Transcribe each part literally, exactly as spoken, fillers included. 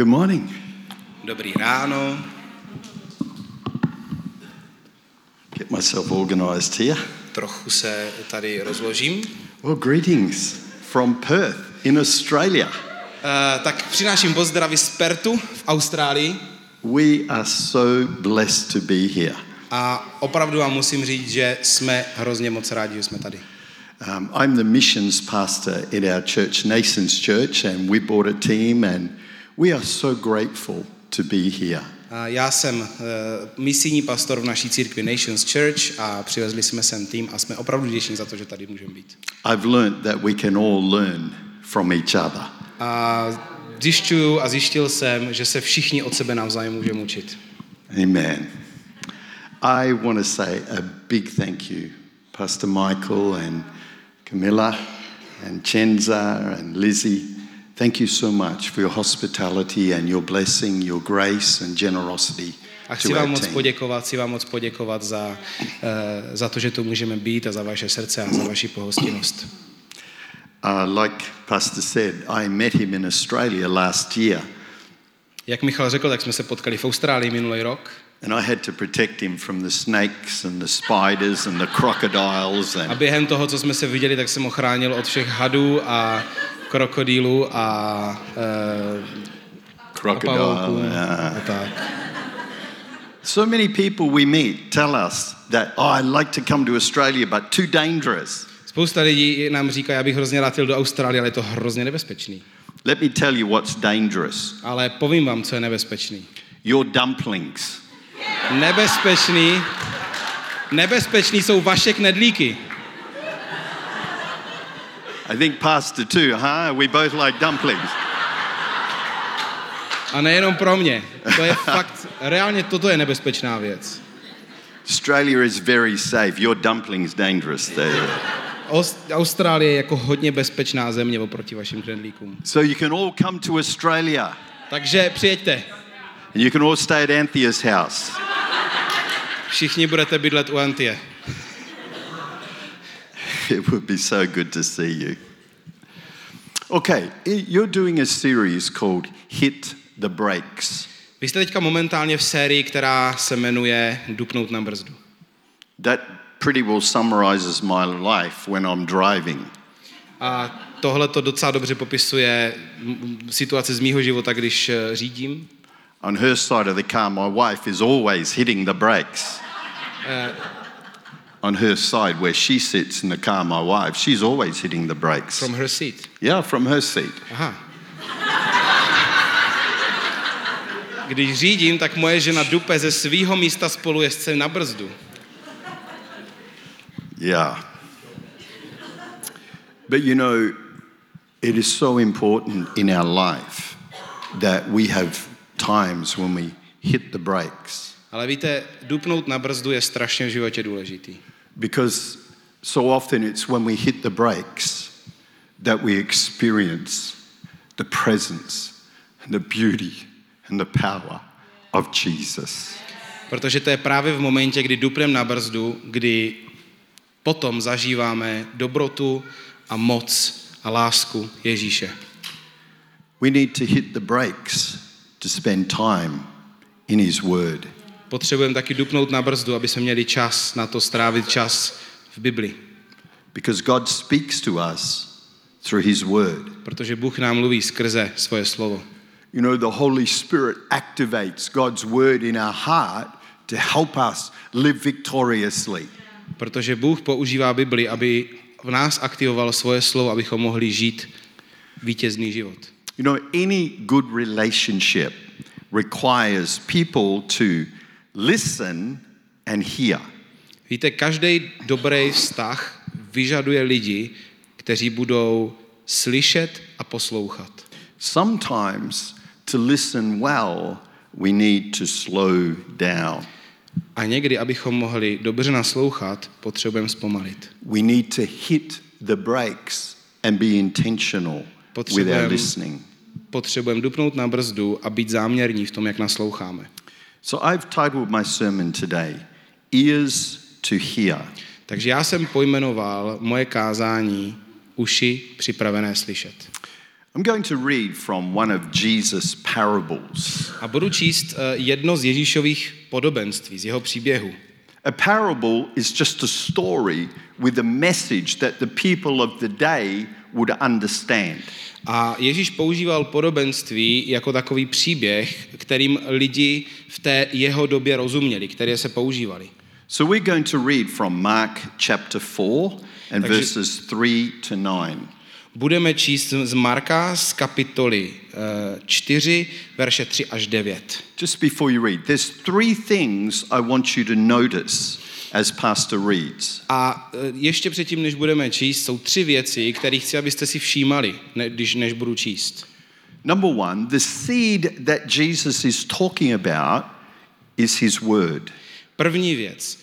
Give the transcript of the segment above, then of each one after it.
Good morning. Dobrý ráno. Get myself organized here. Trochu se tady rozložím. Well, greetings from Perth in Australia. Uh, tak přináším pozdravy z Perthu v Austrálii. We are so blessed to be here. A opravdu vám musím říct, že jsme hrozně moc rádi, že jsme tady. Um, I'm the missions pastor in our church, Nations Church, and we brought a team, and we are so grateful to be here. A já jsem uh, misijní pastor v naší církvi Nations Church a přivezli jsme sem tým a jsme opravdu vděční za to, že tady můžeme být. I've learned that we can all learn from each other. A zjišťuju a zjistil jsem, že se všichni od sebe navzájem můžeme učit. Amen. I want to say a big thank you, Pastor Michael and Camilla and Chenza and Lizzie. Thank you so much for your hospitality and your blessing, your grace and generosity. A chci vám moc poděkovat, chci vám moc poděkovat za, uh, za to, že tu můžeme být a za vaše srdce a za vaši pohostinnost. Uh, like Pastor said, I met him in Australia last year. Jak Michal řekl, tak jsme se potkali v Austrálii minulý rok. And I had to protect him from the snakes and the spiders and the crocodiles. And... A během toho, co jsme se viděli, tak jsem ho chránil od všech hadů a krokodýlů a pavouků. So many people we meet tell us that oh, I'd like to come to Australia, but too dangerous. Spousta lidí nám říká, já bych hrozně rád jel do Austrálie, ale je to hrozně nebezpečný. Let me tell you what's dangerous. Ale povím vám, co je nebezpečný. Your dumplings. Nebezpečný. Nebezpečný jsou vaše knedlíky. I think Pastor too, huh? We both like dumplings. A nejenom pro mě. To je fakt, reálně toto je nebezpečná věc. Australia is very safe. Your dumplings dangerous there. Austrálie je jako hodně bezpečná země oproti vašim knedlíkům. So you can all come to Australia. Takže přijeďte. And you can all stay at Anthea's house. Všichni budete bydlet u Anthea. It would be so good to see you. Okay, you're doing a series called Hit the Brakes. Vy jste teďka momentálně v sérii, která se jmenuje Dupnout na brzdu. That pretty well summarizes my life when I'm driving. A tohle to docela dobře popisuje situaci z mýho života, když řídím. On her side of the car, my wife is always hitting the brakes. Uh, On her side, where she sits in the car, my wife, she's always hitting the brakes. From her seat? Yeah, from her seat. Aha. Když řídím, tak moje žena dupe ze svýho místa spolujezdce na brzdu. Yeah. But you know, it is so important in our life that we have times when we hit the brakes. Ale víte, dupnout na brzdu je strašně v životě důležitý. Because so often it's when we hit the brakes that we experience the presence and the beauty and the power of Jesus. Protože to je právě v momentě, kdy dupneme na brzdu, kdy potom zažíváme dobrotu a moc a lásku Ježíše. We need to hit the brakes to spend time in his word. Potřebujeme taky dupnout na brzdu, aby jsme měli čas na to strávit čas v Bibli. Because God speaks to us through his word. Protože Bůh nám mluví skrze svoje slovo. You know, the Holy Spirit activates God's word in our heart to help us live victoriously. Protože Bůh používá Bibli, aby v nás aktivoval svoje slovo, abychom mohli žít vítězný život. You know, any good relationship requires people to listen and hear. Víte, každý dobrý vztah vyžaduje lidi, kteří budou slyšet a poslouchat. Sometimes to listen well, we need to slow down. A někdy, abychom mohli dobře naslouchat, potřebujeme zpomalit. We need to hit the brakes and be intentional with our listening. Potřebujeme dupnout na brzdu a být záměrní v tom, jak nasloucháme. So I've titled my sermon today, Ears to Hear. Takže já jsem pojmenoval moje kázání Uši připravené slyšet. I'm going to read from one of Jesus' parables. A budu číst jedno z Ježíšových podobenství, z jeho příběhu. A parable is just a story with a message that the people of the day would understand. A Ježíš používal podobenství jako takový příběh, kterým lidi v té jeho době rozuměli, které se používali. So we're going to read from Mark chapter four and Takže verses three to nine. Budeme číst z Marka z kapitoly čtyři, verše tři až devět. Just before you read, there's three things I want you to notice as pastor reads. A ještě předtím, než budeme číst, jsou tři věci, které chci, abyste si všímali, když než budu číst. Number one, the seed that Jesus is talking about is his word. První věc,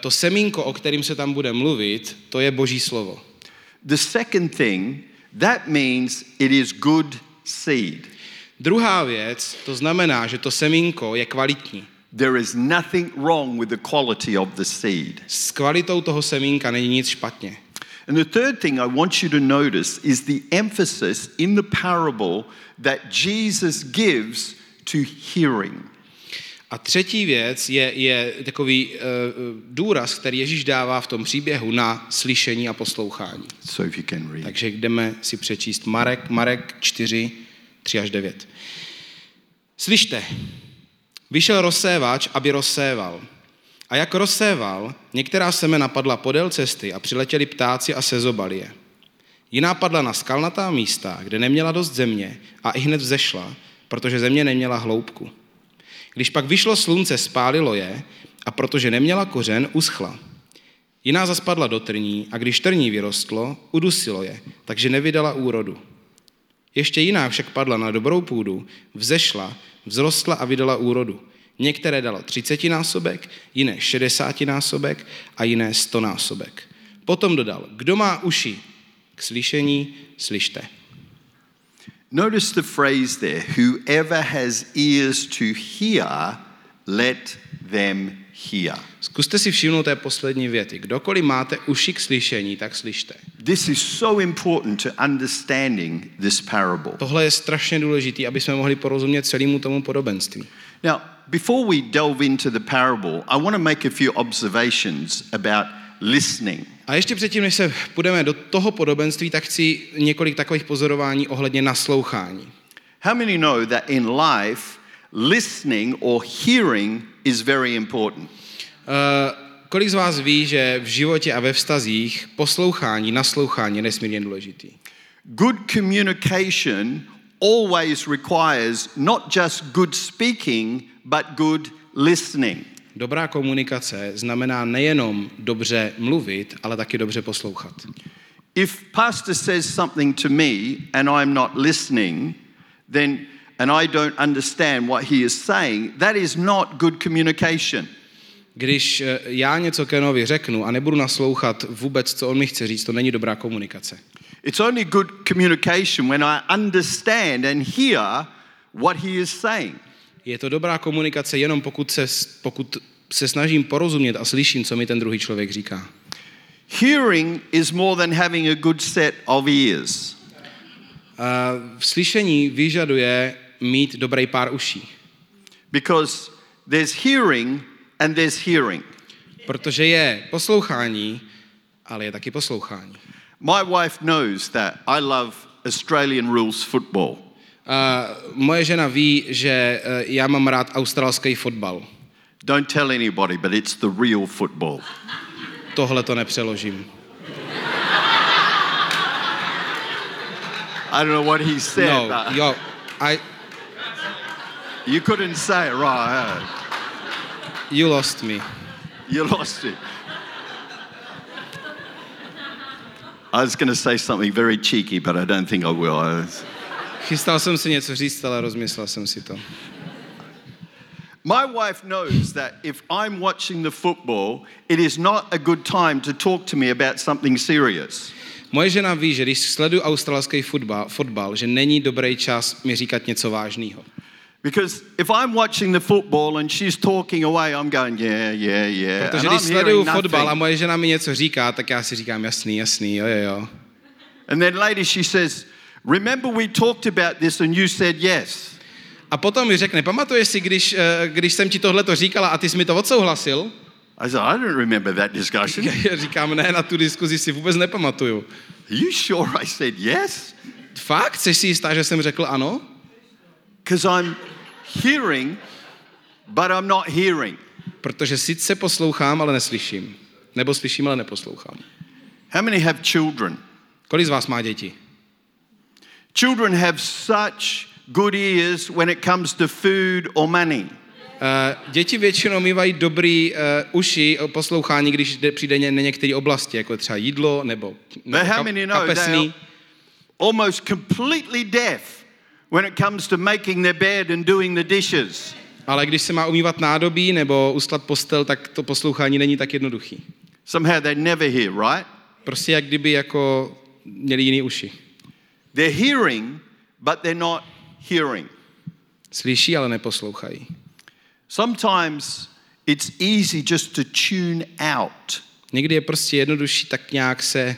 to semínko, o kterém se tam bude mluvit, to je Boží slovo. The second thing, that means it is good seed. Druhá věc, to znamená, že to semínko je kvalitní. There is nothing wrong with the quality of the seed. S kvalitou toho semínka není nic špatně. And the third thing I want you to notice is the emphasis in the parable that Jesus gives to hearing. A třetí věc je, je takový uh, důraz, který Ježíš dává v tom příběhu na slyšení a poslouchání. So if you can read. Takže jdeme si přečíst Marek, Marek čtyři, tři až devět. Slyšte, vyšel rozsévač, aby rozséval. A jak rozséval, některá semena padla podél cesty a přiletěli ptáci a sezobali je. Jiná padla na skalnatá místa, kde neměla dost země a ihned vzešla, protože země neměla hloubku. Když pak vyšlo slunce, spálilo je a protože neměla kořen, uschla. Jiná zaspadla do trní a když trní vyrostlo, udusilo je, takže nevydala úrodu. Ještě jiná však padla na dobrou půdu, vzešla, vzrostla a vydala úrodu. Některé dalo třicetinásobek, jiné šedesátinásobek a jiné stonásobek. Potom dodal, kdo má uši k slyšení, slyšte. Notice the phrase there, whoever has ears to hear, let them hear. Zkuste si všimnout té poslední věty. Kdokoliv máte uši k slyšení, tak slyšte. This is so important to understanding this parable. Tohle je strašně důležitý, aby jsme mohli porozumět celému tomu podobenství. Now, before we delve into the parable, I want to make a few observations about listening. A ještě předtím, než se půjdeme do toho podobenství, tak chci několik takových pozorování ohledně naslouchání. How many know that in life listening or hearing is very important? Uh, kolik z vás ví, že v životě a ve vztazích poslouchání, naslouchání je nesmírně důležitý? Good communication always requires not just good speaking, but good listening. Dobrá komunikace znamená nejenom dobře mluvit, ale taky dobře poslouchat. If pastor says something to me and I'm not listening, then and I don't understand what he is saying, that is not good communication. Když já něco Kenovi řeknu a nebudu naslouchat vůbec, co on mi chce říct, to není dobrá komunikace. It's only good communication when I understand and hear what he is saying. Je to dobrá komunikace jenom pokud se, pokud se snažím porozumět a slyším, co mi ten druhý člověk říká. Hearing is more than having a good set of ears. Uh, slyšení vyžaduje mít dobrý pár uší. Because there's hearing and there's hearing. Protože je poslouchání, ale je taky poslouchání. My wife knows that I love Australian rules football. Uh, moje žena ví, že uh, já mám rád australský fotbal. Don't tell anybody, but it's the real football. Tohle to nepřeložím. I don't know what he said. No, but yo, I... You couldn't say it, right? You lost me. You lost it. I was going to say something very cheeky, but I don't think I will. I was... Chystal jsem si něco říct, ale rozmyslel jsem si to. My wife knows that if I'm watching the football, it is not a good time to talk to me about something serious. Moje žena ví, že když sleduju australský fotbal, fotbal, že není dobrý čas mi říkat něco vážného. Because if I'm watching the football and she's talking away, I'm going yeah, yeah, yeah. Protože když sleduju fotbal a moje žena mi něco říká, tak já si říkám jasný, jasný, jo, jo, jo. And then later she says, Remember we talked about this and you said yes. A potom mi řekne, pamatuješ si, když, když jsem ti tohleto říkala a ty jsi mi to odsouhlasil? I said, I don't remember that discussion. Říkám, ne, na tu diskuzi si vůbec nepamatuju. Are you sure I said yes? Fakt? Jsi si jistá, že jsem řekl ano? Because I'm hearing, but I'm not hearing. Protože sice poslouchám, ale neslyším. Nebo slyším, ale neposlouchám. How many have children? Kolik z vás má děti? Children have such good ears when it comes to food or money. Uh, děti většinou mývají dobrý uh, uši o poslouchání, když jde, přijde ně, na některé oblasti, jako třeba jídlo nebo, nebo kap, kapesný. Almost completely deaf when it comes to making their bed and doing the dishes. Ale když se má umývat nádobí nebo uslat postel, tak to poslouchání není tak jednoduchý. Somehow they never hear, right? Prostě jak kdyby jako měli jiný uši. They're hearing, but they're not hearing. Slyší, ale neposlouchají. Sometimes it's easy just to tune out. Někdy je prostě jednodušší tak nějak se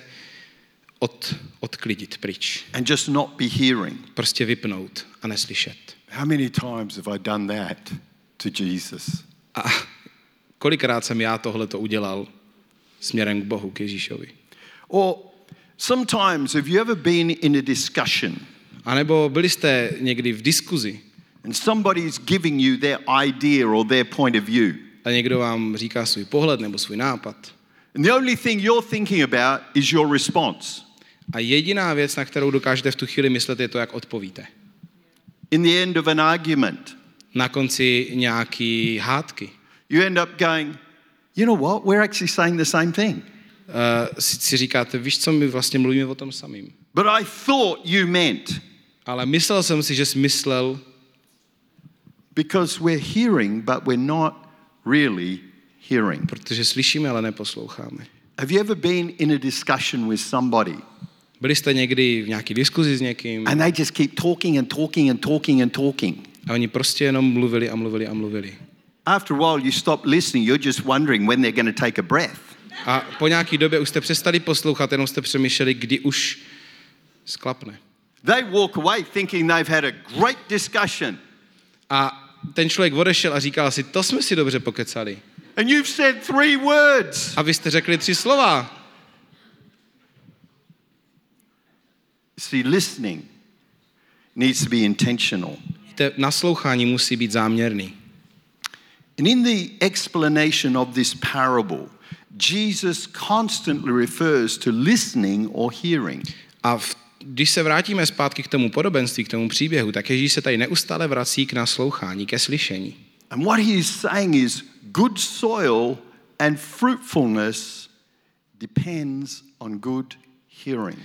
od, odklidit pryč. And just not be hearing. Prostě vypnout a neslyšet. How many times have I done that to Jesus? A kolikrát jsem já tohleto udělal směrem k Bohu, k Ježíšovi. Or sometimes have you ever been in a discussion? A nebo byli jste někdy v diskuzi? And somebody is giving you their idea or their point of view. A někdo vám říká svůj pohled nebo svůj nápad. And the only thing you're thinking about is your response. A jediná věc, na kterou dokážete v tu chvíli myslet, je to, jak odpovíte. In the end of an argument. Na konci nějaký hádky. You end up going, you know what? We're actually saying the same thing. Uh, si říkáte, víš co, my vlastně mluvíme o tom samým. But I thought you meant. Ale myslel jsem si, že jsi myslel. Because we're hearing, but we're not really hearing. Protože slyšíme, ale neposloucháme. Have you ever been in a discussion with somebody? Byli jste někdy v nějaký diskuzi s někým? And they just keep talking and talking and talking and talking. A oni prostě jenom mluvili a mluvili a mluvili. After a while you stop listening, you're just wondering when they're going to take a breath. A po nějaký době už jste přestali poslouchat, jenom jste přemýšleli, kdy už sklapne. They walk away thinking they've had a great discussion. A ten člověk odešel a říkal si, to jsme si dobře pokecali. And you've said three words. A vy jste řekli tři slova. See, listening needs to be intentional. Naslouchání musí být záměrný. And in the explanation of this parable, Jesus constantly refers to listening or hearing. A v, když se vrátíme zpátky k tomu podobenství, k tomu příběhu, tak Ježíš se tady neustále vrací k naslouchání, ke slyšení. And what he is saying is good soil and fruitfulness depends on good hearing.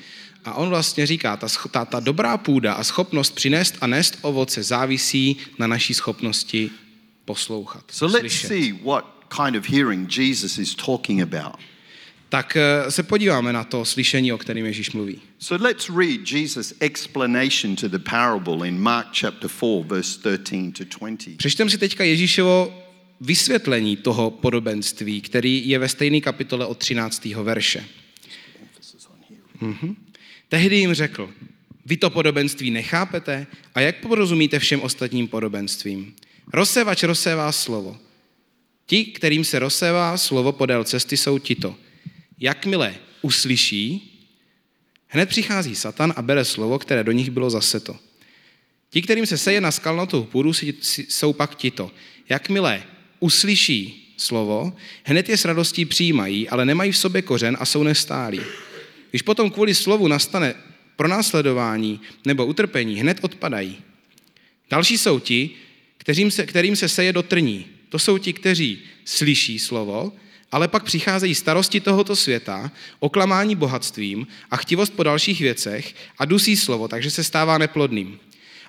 A on vlastně říká, ta, ta, ta dobrá půda a schopnost přinést a nést ovoce závisí na naší schopnosti poslouchat. So slyšet. Let's see what kind of hearing Jesus is talking about. Tak se podíváme na to slyšení, o kterém Ježíš mluví. So let's read Jesus' explanation to the parable in Mark chapter four verse thirteen to twenty. Přečteme si teďka Ježíšovo vysvětlení toho podobenství, který je ve stejné kapitole od třináctého verše. Mhm. Tehdy jim řekl: Vy to podobenství nechápete, a jak porozumíte všem ostatním podobenstvím? Rozsévač rozsévá slovo. Ti, kterým se rozsévá slovo podél cesty, jsou tito. Jakmile uslyší, hned přichází Satan a bere slovo, které do nich bylo zaseto. Ti, kterým se seje na skalnatou půdu, jsou pak tito. Jakmile uslyší slovo, hned je s radostí přijímají, ale nemají v sobě kořen a jsou nestálí. Když potom kvůli slovu nastane pronásledování nebo utrpení, hned odpadají. Další jsou ti, kterým se, kterým se seje do trní. To jsou ti, kteří slyší slovo, ale pak přicházejí starosti tohoto světa, oklamání bohatstvím a chtivost po dalších věcech a dusí slovo, takže se stává neplodným.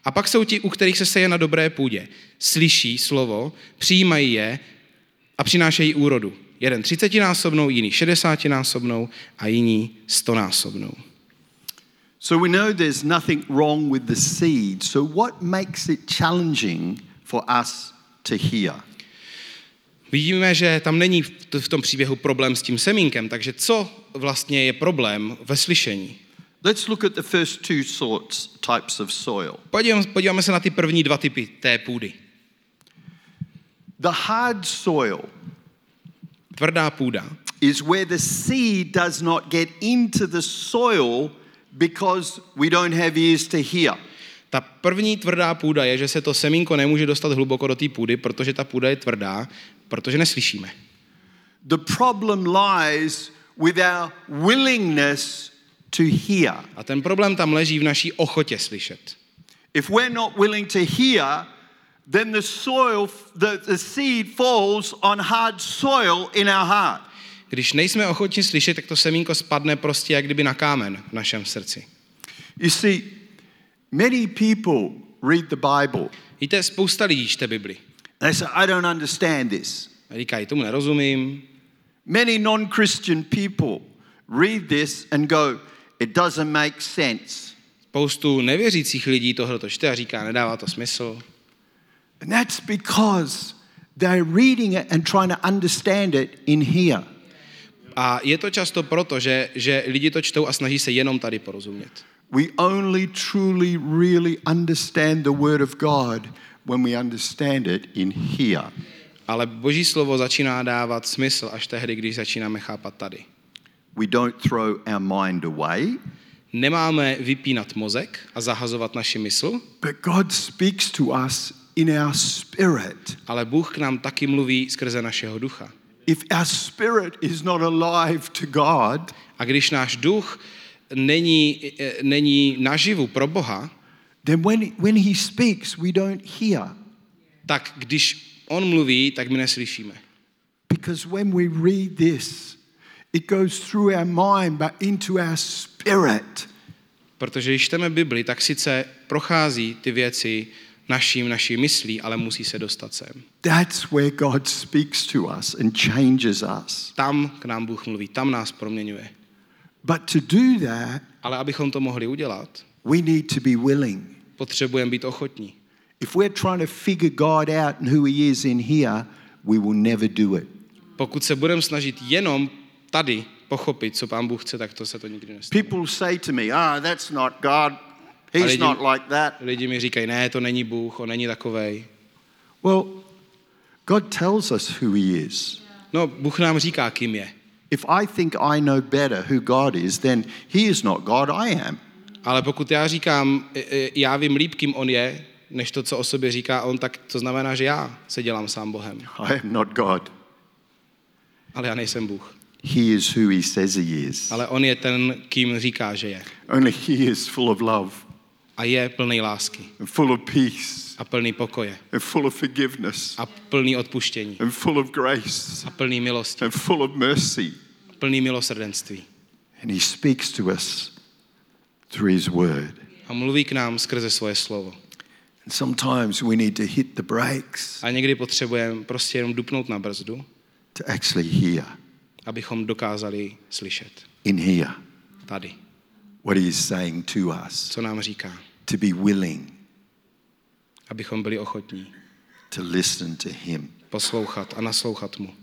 A pak jsou ti, u kterých se seje na dobré půdě. Slyší slovo, přijímají je a přinášejí úrodu. Jeden třicetinásobnou, jiný šedesátinásobnou a jiní stonásobnou. So we know there's nothing wrong with the seed. So what makes it challenging for us to hear? Vidíme, že tam není v tom příběhu problém s tím semínkem, takže co vlastně je problém ve slyšení? Let's look at the first two sorts types of soil. Podíváme se na ty první dva typy té půdy. The hard soil. Tvrdá půda. Is where the seed does not get into the soil because we don't have ears to hear. Ta první tvrdá půda je, že se to semínko nemůže dostat hluboko do té půdy, protože ta půda je tvrdá, protože neslyšíme. The problem lies with our willingness to hear. A ten problém tam leží v naší ochotě slyšet. If we're not willing to hear, then the soil, the, the seed falls on hard soil in our heart. Když nejsme ochotni slyšet, tak to semínko spadne prostě jak kdyby na kámen v našem srdci. You see, many people read the Bible. Víte, spousta lidí čte Bibli. They say, I don't understand this. A říkají, tomu nerozumím. Many non-Christian people read this and go, it doesn't make sense. Spoustu nevěřících lidí tohle to čte a říká, nedává to smysl. And that's because they're reading it and trying to understand it in here. A je to často proto, že, že lidi to čtou a snaží se jenom tady porozumět. We only truly really understand the word of God when we understand it in here. Ale Boží slovo začíná dávat smysl až tehdy, když začínáme chápat tady. We don't throw our mind away. Nemáme vypínat mozek a zahazovat naši mysl. But God speaks to us in our spirit. Ale Bůh k nám taky mluví skrze našeho ducha. If our spirit is not alive to God, a když náš duch není není naživu pro Boha, then when when he speaks we don't hear. Tak když on mluví, tak my neslyšíme. Because when we read this, it goes through our mind but into our spirit. Protože když čteme Bibli, tak sice prochází ty věci naším, naší myslí, ale musí se dostat sem. That's where God speaks to us and changes us. Tam k nám Bůh mluví, tam nás proměňuje. But to do that, ale abychom to mohli udělat, we need to be willing. Potřebujeme být ochotní. If we're trying to figure God out and who he is in here, we will never do it. Pokud se budeme snažit jenom tady pochopit, co Pán Bůh chce, tak to se to nikdy nestane. People say to me, "Ah, that's not God. He's lidi, not like that." Lidi mi říkají, ne, to není Bůh, on není takovej. Well, God tells us who he is. No, Bůh nám říká, kým je. If I think I know better who God is, then he is not God, I am. Ale pokud já říkám, já vím líp, kým on je, než to, co o sobě říká on, tak to znamená, že já se dělám sám Bohem. I am not God. Ale já nejsem Bůh. He is who he says he is. Ale on je ten, kým říká, že je. Only he is full of love. A je plný lásky. And full of peace. A plný pokoje. And full of forgiveness. A plný odpuštění. And full of grace. A plný milosti. And full of mercy. A plný milosrdenství. And he speaks to us through his word. A mluví k nám skrze svoje slovo. And sometimes we need to hit the brakes. A někdy potřebujeme prostě jenom dupnout na brzdu. To actually hear. Abychom dokázali slyšet. In here. Tady. What he is saying to us. Co nám říká? To be willing. Abychom byli ochotní. To listen to him. Poslouchat a naslouchat mu.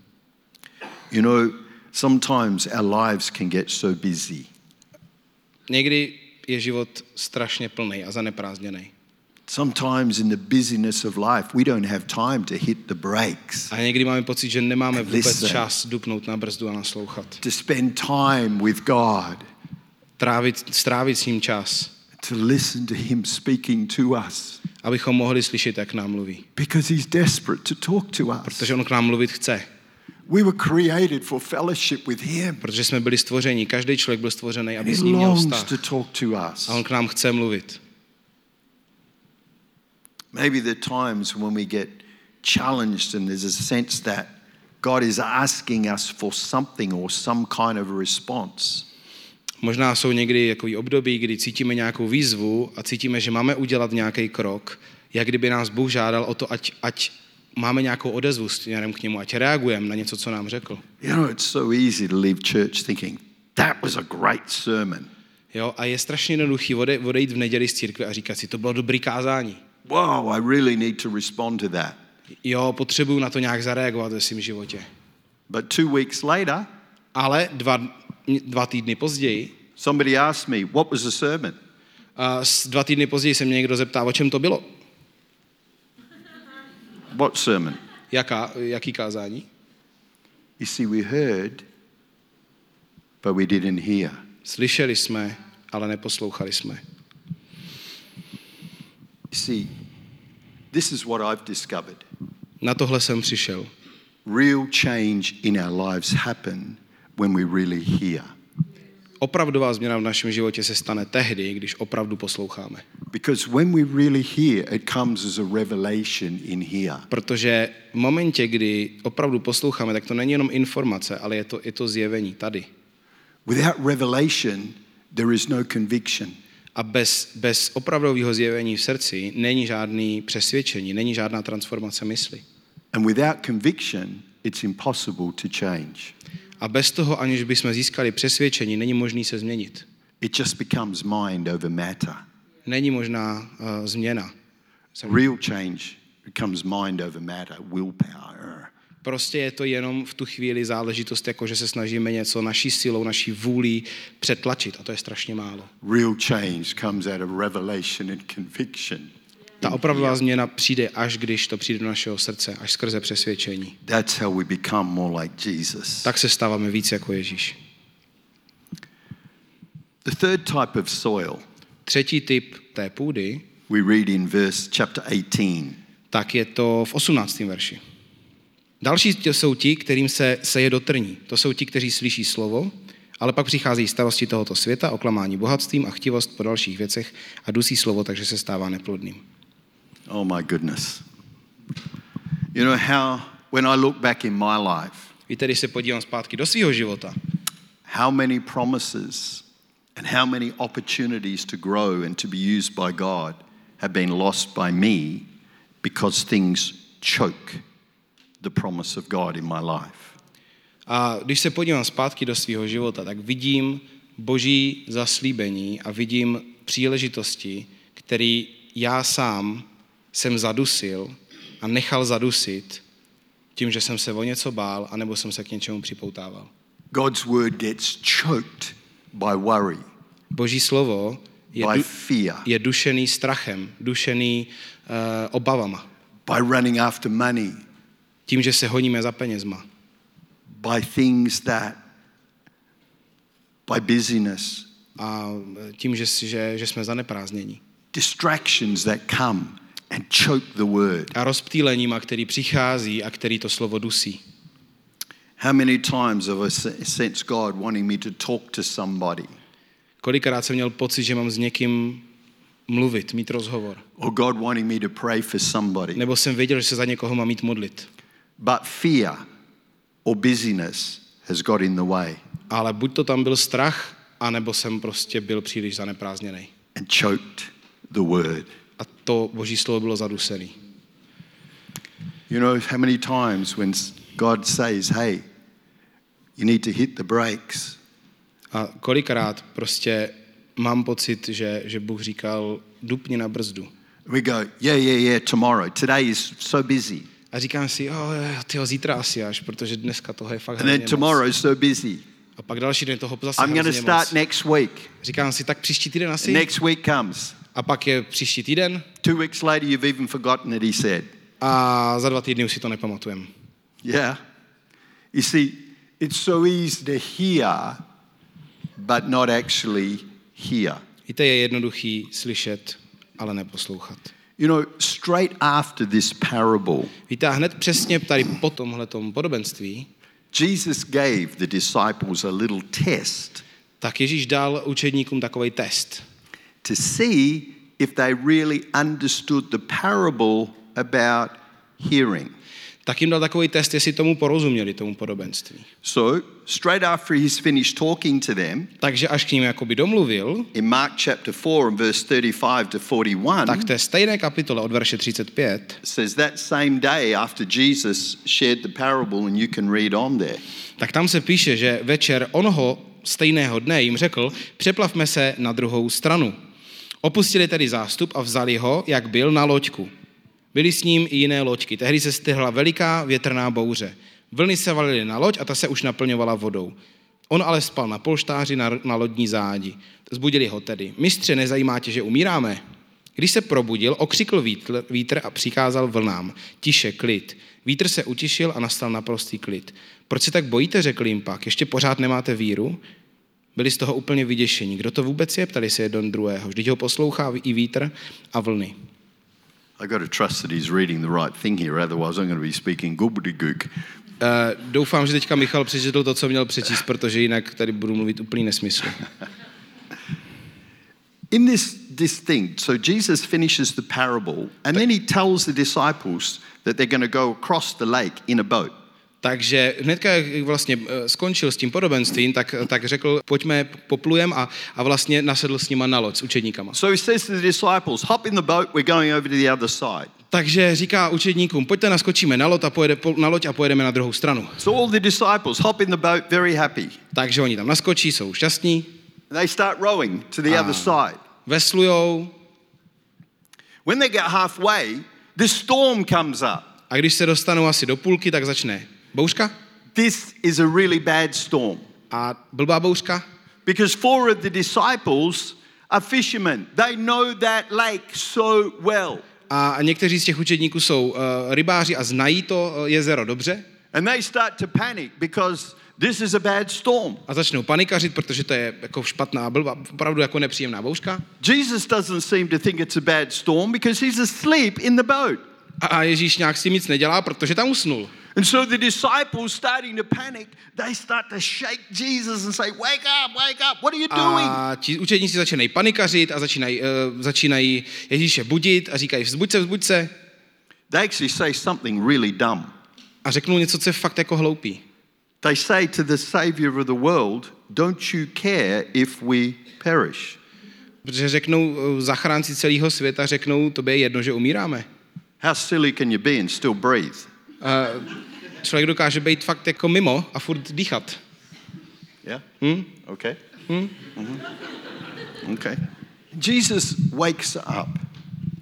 You know, sometimes our lives can get so busy. Někdy je život strašně plný a zaneprázdněný. Sometimes in the busyness of life we don't have time to hit the brakes. A někdy máme pocit, že nemáme vůbec čas dupnout na brzdu a naslouchat. To spend time with God. Trávit, strávit s ním čas. To listen to him speaking to us. Abychom mohli slyšet, jak nám mluví. Because he's desperate to talk to us. Protože on k nám mluvit chce. We were created for fellowship with him. Protože jsme byli stvořeni, každý člověk byl stvořený, aby s ním měl vztah. A on k nám chce mluvit. Maybe the times when we get challenged and there's a sense that God is asking us for something or some kind of a response. Možná jsou někdy takový období, kdy cítíme nějakou výzvu a cítíme, že máme udělat nějaký krok, jak kdyby nás Bůh žádal o to, ať, ať máme nějakou odezvu směrem k němu, ať reagujeme na něco, co nám řekl. You know, it's so easy to leave church thinking, that was a great sermon. Jo, a je strašně jednoduchý odejít v neděli z církve a říkat si, to bylo dobrý kázání. Wow, I really need to respond to that. Jo, potřebuju na to nějak zareagovat ve svém životě. But two weeks later, ale dva, dva týdny později, Somebody asked me, what was the sermon? A dva týdny později se mě někdo zeptá, o čem to bylo. What sermon? Jaká, jaký kázání? You see, we heard, but we didn't hear. Slyšeli jsme, ale neposlouchali jsme. You see, this is what I've discovered. Na tohle jsem přišel. Real change in our lives happen when we really hear. Opravdová změna v našem životě se stane tehdy, když opravdu posloucháme. Because when we really hear, it comes as a revelation in here. Protože v momentě, kdy opravdu posloucháme, tak to není jenom informace, ale je to i to zjevení tady. Without revelation, there is no conviction. A bez, bez opravdového zjevení v srdci není žádný přesvědčení, není žádná transformace mysli. And without conviction, it's impossible to change. A bez toho, aniž bychom získali přesvědčení, není možný se změnit. It just becomes mind over matter. Není možná uh, změna. Real change becomes mind over matter, willpower. Prostě je to jenom v tu chvíli záležitost, jako že se snažíme něco naší silou, naší vůlí přetlačit, a to je strašně málo. Real change comes out of revelation and conviction. Ta opravdová změna přijde, až když to přijde do našeho srdce, až skrze přesvědčení. That's how we become more like Jesus. Tak se stáváme víc jako Ježíš. The third type of soil. Třetí typ té půdy. We read in verse chapter eighteen. Tak je to v osmnáctém verši. Další jsou ti, kterým se seje do trní. To jsou ti, kteří slyší slovo, ale pak přichází starosti tohoto světa, oklamání bohatstvím a chtivost po dalších věcech a dusí slovo, takže se stává neplodným. Oh my goodness. You know how when I look back in my life. Víte, když se podívám zpátky do svého života. How many promises and how many opportunities to grow and to be used by God have been lost by me because things choke the promise of God in my life. A když se podívám zpátky do svého života, tak vidím Boží zaslíbení a vidím příležitosti, které já sám jsem zadusil a nechal zadusit tím, že jsem se o něco bál, anebo jsem se k něčemu připoutával. God's word gets choked by worry. Boží slovo je, by du- fear. Je dušený strachem, dušený uh, obavama. By running after money. Tím, že se honíme za penězma. By things that, by busyness. A tím, že, že, že jsme zaneprázdnění. Distractions that come and choke the word. A rozptýleníma, který přichází a který to slovo dusí. How many times have I sensed God wanting me to talk to somebody? Kolikrát jsem měl pocit, že mám s někým mluvit, mít rozhovor. Or God wanting me to pray for somebody. Nebo jsem věděl, že se za někoho mám mít modlit. But fear or busyness has got in the way. Ale buď to tam byl strach, anebo jsem prostě byl příliš zaneprázdněný. And choked the word. A to Boží slovo bylo zadusené. You know how many times when God says, hey, you need to hit the brakes. A kolikrát prostě mám pocit, že, že Bůh říkal, dupni na brzdu. We go, yeah, yeah, yeah, tomorrow. Today is so busy. A říkám si, oh, tyho, zítra asi až, protože dneska toho je fakt hrozně moc. And then tomorrow is so busy. A pak další den toho zase hrozně moc. I'm going to start next week. Říkám si, tak příští týden asi. Next week comes. A pak je příští týden. Two weeks later you've even forgotten it, he said. A za dva týdny už si to nepamatujem. Yeah. You see, it's so easy to hear, but not actually hear. Víte, je jednoduchý slyšet, ale neposlouchat. You know, straight after this parable. Víte, hned přesně tady po tomhletom podobenství Jesus gave the disciples a little test. Tak Ježíš dal učedníkům takový test. To see if they really understood the parable about hearing. Tak jim dal takový test, jestli tomu porozuměli, tomu podobenství. So, straight after he's finished talking to them, takže až k nim jakoby domluvil, in Mark chapter four and verse thirty-five to forty-one, tak té stejné kapitole od verše třicet pět, says that same day after Jesus shared the parable and you can read on there. Tak tam se píše, že večer onoho stejného dne jim řekl, přeplavme se na druhou stranu. Opustili tedy zástup a vzali ho, jak byl, na loďku. Byli s ním i jiné loďky. Tehdy se stihla veliká větrná bouře. Vlny se valily na loď a ta se už naplňovala vodou. On ale spal na polštáři na, na lodní zádi. Zbudili ho tedy. Mistře, nezajímá tě, že umíráme? Když se probudil, okřikl vítr, vítr a přikázal vlnám. Tiše, klid. Vítr se utišil a nastal naprostý klid. Proč se tak bojíte, řekl jim pak. Ještě pořád nemáte víru? Byli z toho úplně vyděšení. Kdo to vůbec je? Ptali se jeden druhého. Vždyť ho poslouchá i vítr a vlny. I got to trust that he's reading the right thing here, otherwise I'm going to be speaking gobbledygook. Uh, doufám, že teďka Michal přečetl to, co měl přečíst, protože jinak tady budu mluvit úplný nesmysl. In this this thing, so Jesus finishes the parable and then he tells the disciples that they're going to go across the lake in a boat. Takže hnedka, jak vlastně skončil s tím podobenstvím, tak, tak řekl, pojďme poplujem a, a vlastně nasedl s nima na loď, s učedníkama. So he says to the disciples, hop in the boat, we're going over to the other side. Takže říká učedníkům, pojďte, naskočíme na loď a, pojede, na loď a pojedeme na druhou stranu. So all the disciples hop in the boat, very happy. Takže oni tam naskočí, jsou šťastní. And they start rowing to the other side. Veslujou. When they get halfway, the storm comes up. A když se dostanou asi do půlky, tak začne bouřka. This is a really bad storm. A blbá bouřka. Because four of the disciples are fishermen. They know that lake so well. A někteří z těch učedníků jsou uh, rybáři a znají to jezero dobře. And they start to panic because this is a bad storm. A začnou panikařit, protože to je jako špatná blbá, opravdu jako nepříjemná bouřka. Jesus doesn't seem to think it's a bad storm because he's asleep in the boat. A Ježíš nějak si nic nedělá, protože tam usnul. And so the disciples starting to panic, they start to shake Jesus and say, wake up, wake up, what are you doing? A ti učedníci začínají panikařit a začínají, uh, začínají Ježíše budit a říkají, vzbuď se, vzbuď se. They actually say something really dumb. A řeknou něco, co je fakt jako hloupý. They say to the savior of the world, don't you care if we perish? Protože řeknou zachránci celého světa, řeknou, tobě je jedno, že umíráme. How silly can you be and still breathe? Uh, člověk dokáže být fakt jako mimo a furt dýchat. Yeah? Hmm? Okay. Hmm? Mm-hmm. Okay. Jesus wakes up.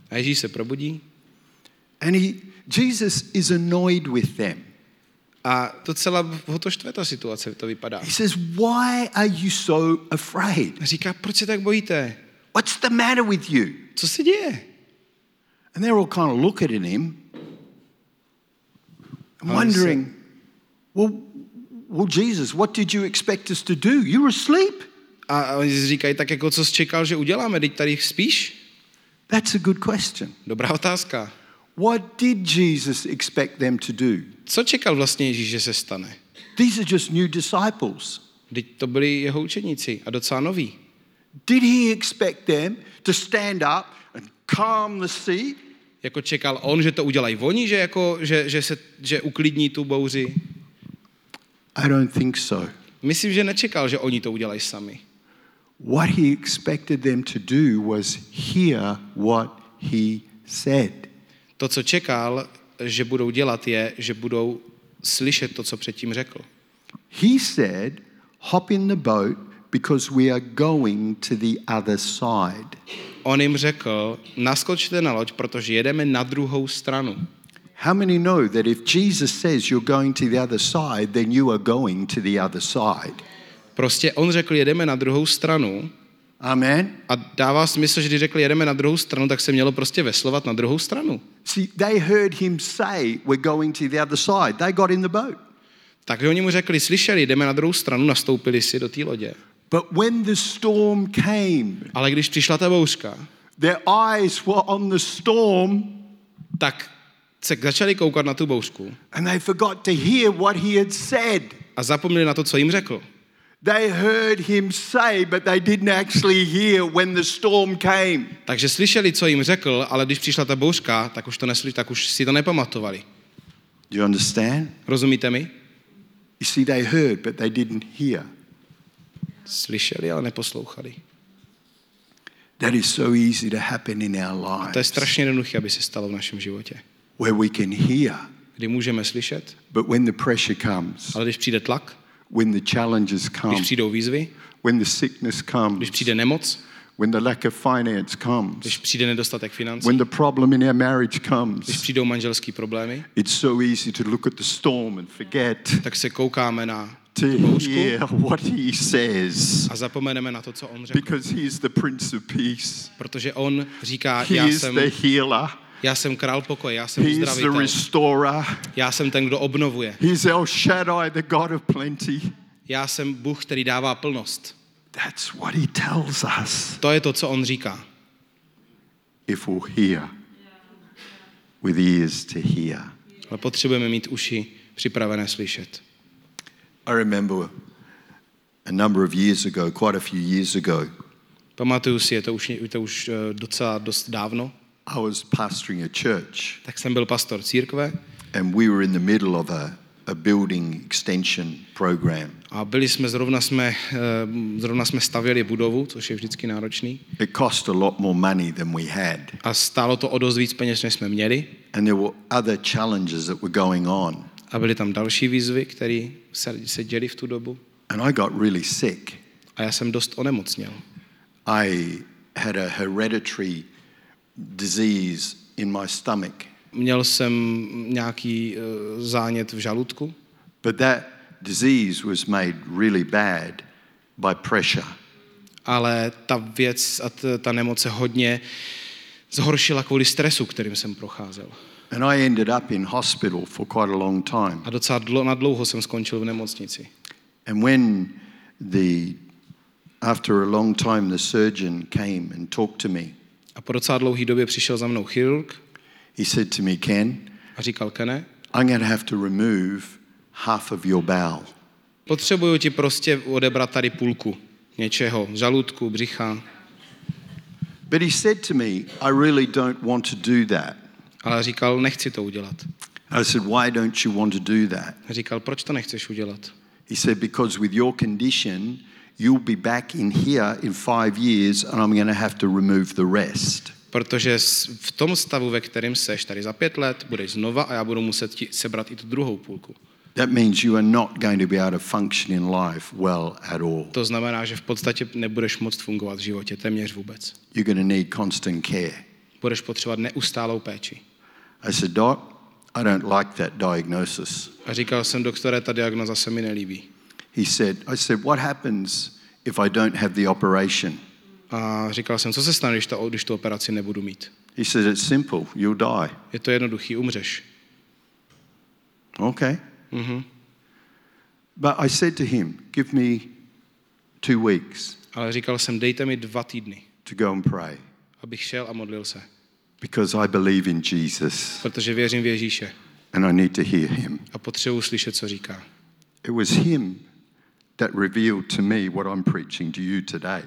A Ježíš se probudí. And he, Jesus is annoyed with them. A to celá ho to štve, ta situace, to vypadá. He says, why are you so afraid? Říká, proč se tak bojíte? What's the matter with you? Co se děje? And they're all kind of looking at him. I'm wondering, well, well, Jesus, what did you expect us to do? You were asleep. A oni říkají, tak jako co jsi čekal, že uděláme, teď tady spíš? That's a good question. Dobrá otázka. What did Jesus expect them to do? Co čekal vlastně Ježíš, že se stane? These are just new disciples. Teď to byli jeho učeníci a docela noví. Did he expect them to stand up and calm the sea? Jako čekal on, že to udělají oni, že jako že že se že uklidní tu bouři. I don't think so. Myslím, že nečekal, že oni to udělají sami. What he expected them to do was hear what he said. To, co čekal, že budou dělat, je, že budou slyšet to, co předtím řekl. He said, hop in the boat because we are going to the other side. On jim řekl, naskočte na loď, protože jedeme na druhou stranu. How many know that if Jesus says you're going to the other side, then you are going to the other side? Prostě on řekl, jedeme na druhou stranu. Amen. A dává smysl, že když řekl, jedeme na druhou stranu, tak se mělo prostě veslovat na druhou stranu. See, they heard him say, we're going to the other side. They got in the boat. Takže oni mu řekli, slyšeli, jdeme na druhou stranu, nastoupili si do té lodě. But when the storm came, ale když přišla ta bouřka, their eyes were on the storm, tak se začali koukat na tu bouřku. And they forgot to hear what he had said. A zapomněli na to, co jim řekl. They heard him say, but they didn't actually hear when the storm came. Takže slyšeli, co jim řekl, ale když přišla ta bouřka, tak už to neslyšeli, tak už si to nepamatovali. Do you understand? Rozumíte mi? You see, they heard, but they didn't hear. Slyšeli, ale neposlouchali. That is so easy to happen in our lives. A to je strašně jednoduché, aby se stalo v našem životě. Where we can hear, kdy můžeme slyšet, but when the pressure comes, ale když přijde tlak, when the challenges come, když přijdou výzvy, when the sickness comes, když přijde nemoc, when the lack of finance comes, když přijde nedostatek financí, when the problem in our marriage comes, když přijdou manželské problémy, it's so easy to look at the storm and forget. Tak se koukáme na to hear what he says. A zapomeneme na to, co on řekl. Because he is the Prince of Peace. Protože on říká, já jsem the healer. Já jsem král pokoje, já jsem uzdravitel. He is the restorer. Já jsem ten, kdo obnovuje. He is El Shaddai, the God of plenty. Já jsem Bůh, který dává plnost. That's what he tells us. To je to, co on říká. If we hear with ears to hear. Ale potřebujeme mít uši připravené slyšet. I remember a number of years ago, quite a few years ago. Pamatuju si, je to už, to už docela dost dávno. I was pastoring a church. Tak jsem byl pastor církve. And we were in the middle of a, a building extension program. A byli jsme zrovna jsme zrovna jsme stavěli budovu, což je vždycky náročný. It cost a lot more money than we had. A stálo to o dost víc peněz, než jsme měli. And there were other challenges that were going on. A byly tam další výzvy, které se, se děly v tu dobu. And I got really sick. A já jsem dost onemocněl. I had a hereditary disease in my stomach. Měl jsem nějaký uh, zánět v žaludku. But that disease was made really bad by pressure. Ale ta věc a t, ta nemoc se hodně zhoršila kvůli stresu, kterým jsem procházel. And I ended up in hospital for quite a long time. A docela dlo, na dlouho jsem skončil v nemocnici. And when the after a long time the surgeon came and talked to me. A po docela dlouhý době přišel za mnou chirurg. He said to me, Ken, a říkal, Kene, I'm going to have to remove half of your bowel. Potřebuju ti prostě odebrat tady půlku něčeho, žaludku, břicha. But he said to me, I really don't want to do that. Ale říkal, nechci to udělat. I said, why don't you want to do that? Říkal, proč to nechceš udělat? He said, because with your condition, you'll be back in here in five years and I'm going to have to remove the rest. Protože v tom stavu, ve kterém seš, tady za pět let, budeš znova a já budu muset ti sebrat i tu druhou půlku. That means you are not going to be able to function in life well at all. To znamená, že v podstatě nebudeš moct fungovat v životě téměř vůbec. You're going to need constant care. Budeš potřebovat neustálou péči. I said, Doc, I don't like that diagnosis. A říkal jsem, doktore, ta diagnoza se mi nelíbí. He said, I said, what happens if I don't have the operation? A říkal jsem, co se stane, když, ta, když tu operaci nebudu mít? He said, it's simple, you'll die. Je to jednoduchý, umřeš. Okay. Mm-hmm. But I said to him, give me two weeks. Ale říkal jsem, dejte mi dva týdny. To go and pray. Abych šel a modlil se. Because I believe in Jesus. Protože věřím v Ježíše. And I need to hear him. A potřebuji slyšet, co říká. It was him that revealed to me what I'm preaching to you today.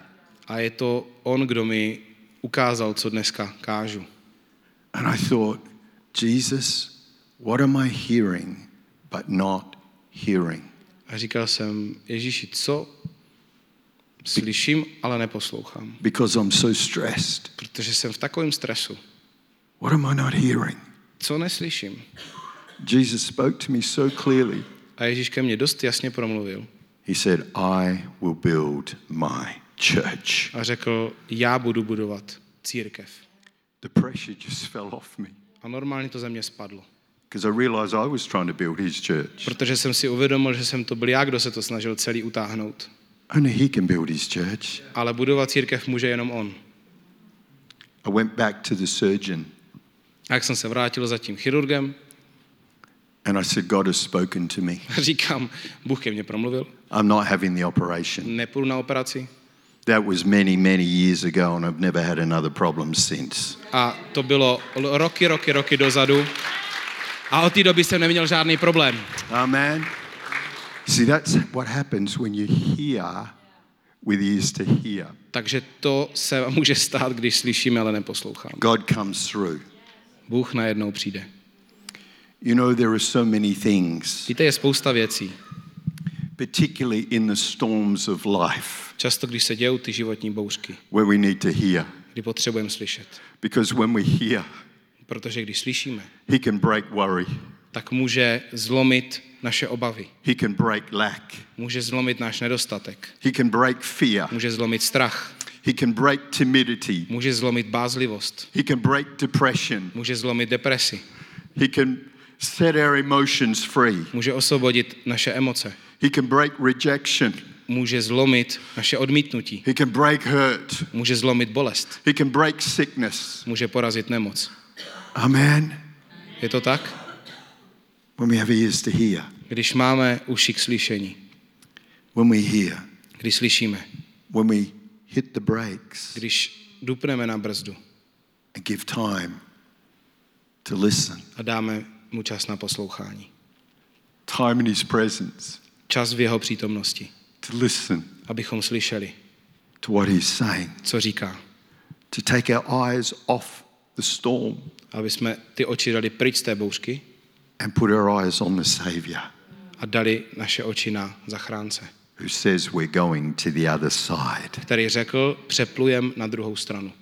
A je to on, kdo mi ukázal, co dneska kážu. And I thought, Jesus, what am I hearing but not hearing? A říkal jsem, Ježíši, co slyším, ale neposlouchám. Because I'm so stressed. Protože jsem v takovém stresu. What am I not hearing? Co neslyším? Jesus spoke to me so clearly. A Ježíš ke mně dost jasně promluvil. He said, I will build my church. A řekl, já budu budovat církev. The pressure just fell off me. A normálně to ze mě spadlo. Because I realized I was trying to build his church. Protože jsem si uvědomil, že jsem to byl já, kdo se to snažil celý utáhnout. Only he can build his church. Ale budovat církev může jenom on. I went back to the surgeon. A jak jsem se vrátil za tím chirurgem. And I said, God has spoken to me. Říkám, Bůh ke mně promluvil. I'm not having the operation. Nepůjdu na operaci. That was many, many years ago and I've never had another problem since. A to bylo roky, roky, roky dozadu. A od té doby jsem neměl žádný problém. Amen. See, that's what happens when you hear with ears to hear. Takže to se může stát, když slyšíme, ale neposloucháme. God comes through. Bůh najednou přijde. You know, there are so many things. Víte, je spousta věcí. Particularly in the storms of life. Často, když se dějou ty životní bouřky. Where we need to hear. Kdy potřebujeme slyšet. Because when we hear. Protože když slyšíme. He can break worry. Tak může zlomit naše obavy. He can break lack. Může zlomit náš nedostatek. He can break fear. Může zlomit strach. He can break timidity. Může zlomit bázlivost. He can break depression. Může zlomit depresi. He can set our emotions free. Může osvobodit naše emoce. He can break rejection. Může zlomit naše odmítnutí. He can break hurt. Může zlomit bolest. He can break sickness. Může porazit nemoc. Amen. Je to tak? When we have ears to hear. Když máme uši k slyšení. When we hear. Když slyšíme. When we hit the brakes. Když dupneme na brzdu. And give time to listen. A dáme mu čas na poslouchání. Time in his presence. Čas v jeho přítomnosti. To listen. Abychom slyšeli. To what he's saying. Co říká. To take our eyes off the storm. Aby jsme ty oči dali pryč z té bouřky. And put our eyes on the Savior. A dali naše oči na zachránce. Who says we're going to the other side. Který řekl, přeplujem na druhou stranu.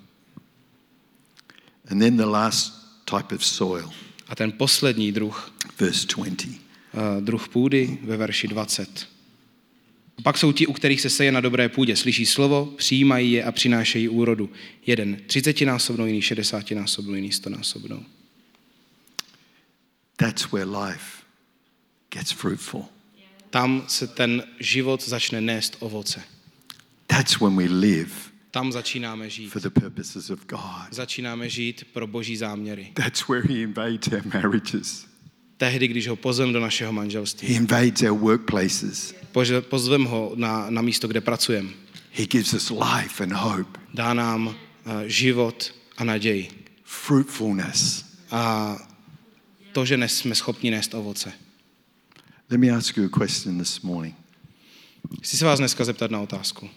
And then the last type of soil. A ten poslední druh. Verse dvacet. Uh, druh půdy ve verši dvacet. Pak jsou ti, u kterých se seje na dobré půdě. Slyší slovo, přijímají je a přinášejí úrodu. Jeden třicetinásobnou, jiný šedesátinásobnou, jiný stonásobnou. That's where life gets fruitful. Tam se ten život začne nést ovoce. That's when we live. Tam začínáme žít. For the purposes of God. Začínáme žít pro Boží záměry. That's where he invades our marriages. Tehdy, když ho pozvem do našeho manželství. He invades our workplaces. Pozvem ho na, na místo, kde pracujeme. He gives us life and hope. Dá nám uh, život a naději. Fruitfulness. A to, že jsme schopni nést ovoce. Let me ask you a question this morning. Chci se vás dneska zeptat na otázku.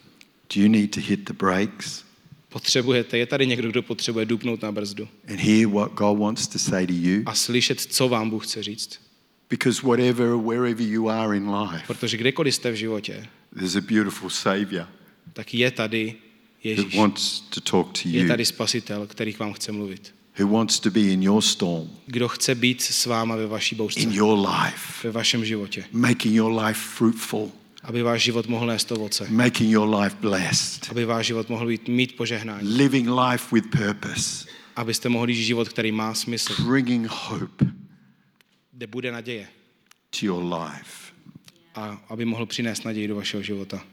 Do you need to hit the brakes? Potřebujete, je tady někdo, kdo potřebuje dupnout na brzdu. And hear what God wants to say to you. A slyšet, co vám Bůh chce říct. Because whatever wherever you are in life. Protože kdekoliv jste v životě. There's a beautiful savior. Tak je tady Ježíš. Who wants to talk to you. Je tady Spasitel, který k vám chce mluvit. Who wants to be in your storm? Kdo chce být s váma ve vaší bouřce? In your life. Ve vašem životě. Making your life fruitful. Aby váš život mohl nést ovoce. Making your life blessed. Aby váš život mohl být mít požehnání. Living life with purpose. Abyste mohli žít život, který má smysl. Bringing hope. Kde bude naděje. To your life. A aby mohl přinést naději do vašeho života.